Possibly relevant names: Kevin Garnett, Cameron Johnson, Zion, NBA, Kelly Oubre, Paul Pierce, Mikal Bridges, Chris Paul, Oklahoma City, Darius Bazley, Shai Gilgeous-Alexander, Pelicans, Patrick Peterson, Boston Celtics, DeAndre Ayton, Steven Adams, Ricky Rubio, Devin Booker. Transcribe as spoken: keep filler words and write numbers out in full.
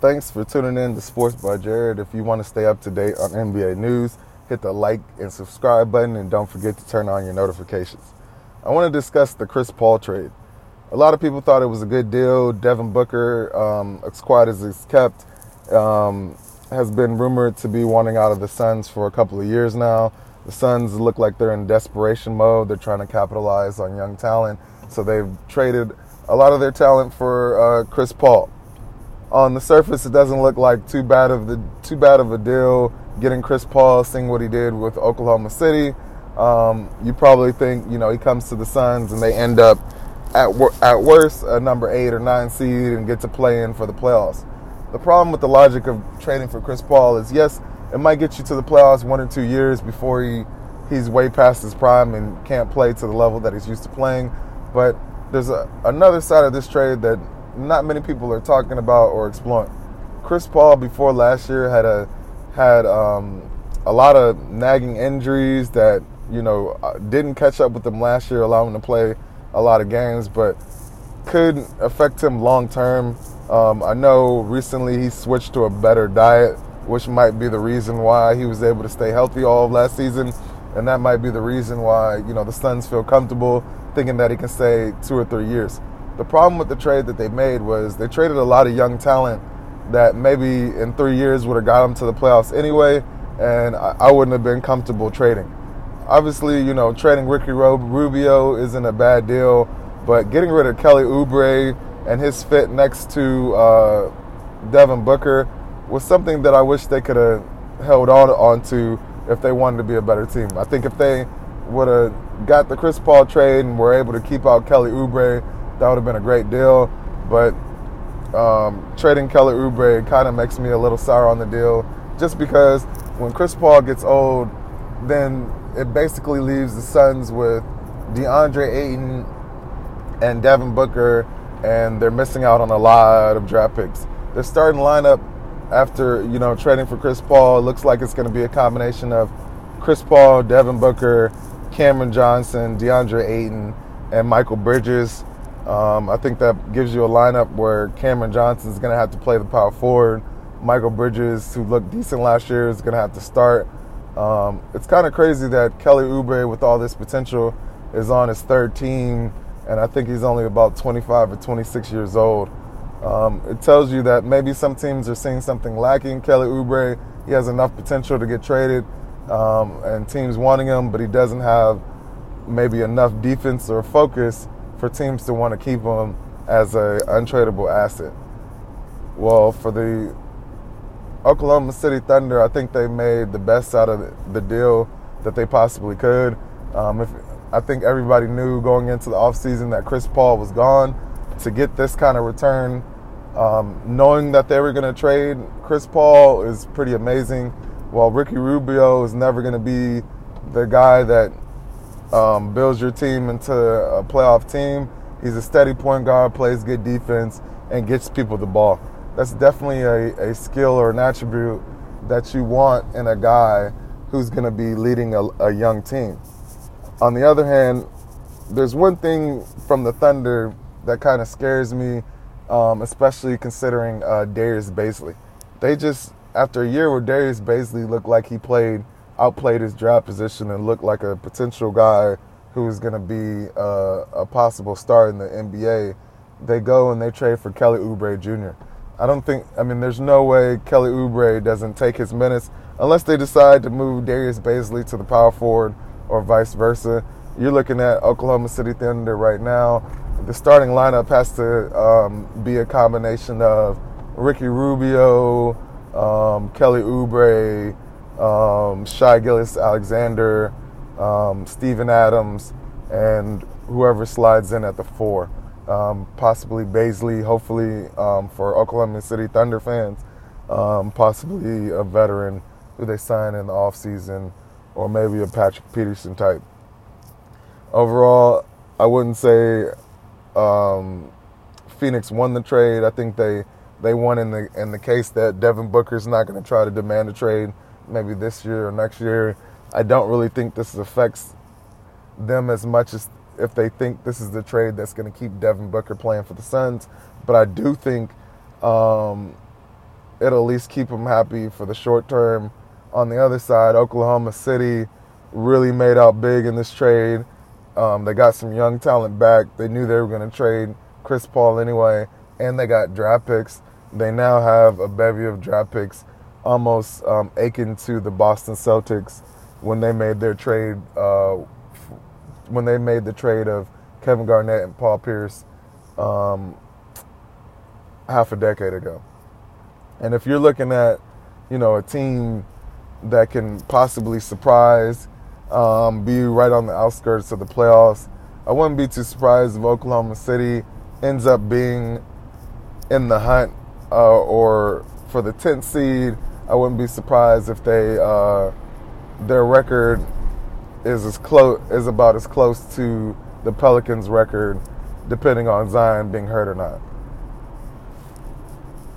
Thanks for tuning in to Sports by Jared. If you want to stay up to date on N B A news, hit the like and subscribe button, and don't forget to turn on your notifications. I want to discuss the Chris Paul trade. A lot of people thought it was a good deal. Devin Booker, um, as quiet as he's kept, um, has been rumored to be wanting out of the Suns for a couple of years now. The Suns look like they're in desperation mode. They're trying to capitalize on young talent, so they've traded a lot of their talent for uh, Chris Paul. On the surface, it doesn't look like too bad of the too bad of a deal. Getting Chris Paul, seeing what he did with Oklahoma City, um, you probably think you know he comes to the Suns and they end up at wor- at worst a number eight or nine seed and get to play in for the playoffs. The problem with the logic of trading for Chris Paul is, yes, it might get you to the playoffs one or two years before he he's way past his prime and can't play to the level that he's used to playing. But there's a, another side of this trade that not many people are talking about or exploring. Chris Paul before last year had a had um, a lot of nagging injuries that you know didn't catch up with him last year, allowing him to play a lot of games, but could affect him long term. Um, I know recently he switched to a better diet, which might be the reason why he was able to stay healthy all of last season, and that might be the reason why you know the Suns feel comfortable thinking that he can stay two or three years. The problem with the trade that they made was they traded a lot of young talent that maybe in three years would have got them to the playoffs anyway, and I wouldn't have been comfortable trading. Obviously, you know, trading Ricky Rubio isn't a bad deal, but getting rid of Kelly Oubre and his fit next to uh, Devin Booker was something that I wish they could have held on onto if they wanted to be a better team. I think if they would have got the Chris Paul trade and were able to keep out Kelly Oubre, that would have been a great deal, but um, trading Kelly Oubre kind of makes me a little sour on the deal, just because when Chris Paul gets old, then it basically leaves the Suns with DeAndre Ayton and Devin Booker, and they're missing out on a lot of draft picks. Their starting lineup after you know trading for Chris Paul looks like it's going to be a combination of Chris Paul, Devin Booker, Cameron Johnson, DeAndre Ayton, and Mikal Bridges. Um, I think that gives you a lineup where Cameron Johnson is going to have to play the power forward. Mikal Bridges, who looked decent last year, is going to have to start. Um, it's kind of crazy that Kelly Oubre, with all this potential, is on his third team, and I think he's only about twenty-five or twenty-six years old. Um, it tells you that maybe some teams are seeing something lacking. Kelly Oubre, he has enough potential to get traded, um, and teams wanting him, but he doesn't have maybe enough defense or focus for teams to want to keep him as an untradeable asset. Well, for the Oklahoma City Thunder, I think they made the best out of the deal that they possibly could. Um, if, I think everybody knew going into the offseason that Chris Paul was gone. To get this kind of return, um, knowing that they were going to trade Chris Paul is pretty amazing. While Ricky Rubio is never going to be the guy that Um, builds your team into a playoff team. He's a steady point guard, plays good defense, and gets people the ball. That's definitely a, a skill or an attribute that you want in a guy who's going to be leading a, a young team. On the other hand, there's one thing from the Thunder that kind of scares me, um, especially considering uh, Darius Bazley. They just, after a year where Darius Bazley looked like he played outplayed his draft position and looked like a potential guy who was going to be uh, a possible star in the N B A, they go and they trade for Kelly Oubre Junior I don't think, I mean, there's no way Kelly Oubre doesn't take his minutes unless they decide to move Darius Bazley to the power forward or vice versa. You're looking at Oklahoma City Thunder right now. The starting lineup has to um, be a combination of Ricky Rubio, um, Kelly Oubre, Um, Shai Gilgeous-Alexander, um, Steven Adams, and whoever slides in at the four. Um, possibly Bazley, hopefully um, for Oklahoma City Thunder fans, um, possibly a veteran who they sign in the offseason, or maybe a Patrick Peterson type. Overall, I wouldn't say um, Phoenix won the trade. I think they, they won in the, in the case that Devin Booker's not going to try to demand a trade maybe this year or next year. I don't really think this affects them as much as if they think this is the trade that's going to keep Devin Booker playing for the Suns. But I do think um, it'll at least keep them happy for the short term. On the other side, Oklahoma City really made out big in this trade. Um, they got some young talent back. They knew they were going to trade Chris Paul anyway, and they got draft picks. They now have a bevy of draft picks, almost um, akin to the Boston Celtics when they made their trade, uh, when they made the trade of Kevin Garnett and Paul Pierce um, half a decade ago. And if you're looking at, you know, a team that can possibly surprise, um, be right on the outskirts of the playoffs, I wouldn't be too surprised if Oklahoma City ends up being in the hunt uh, or for the tenth seed. I wouldn't be surprised if they uh, their record is as close is about as close to the Pelicans' record, depending on Zion being hurt or not.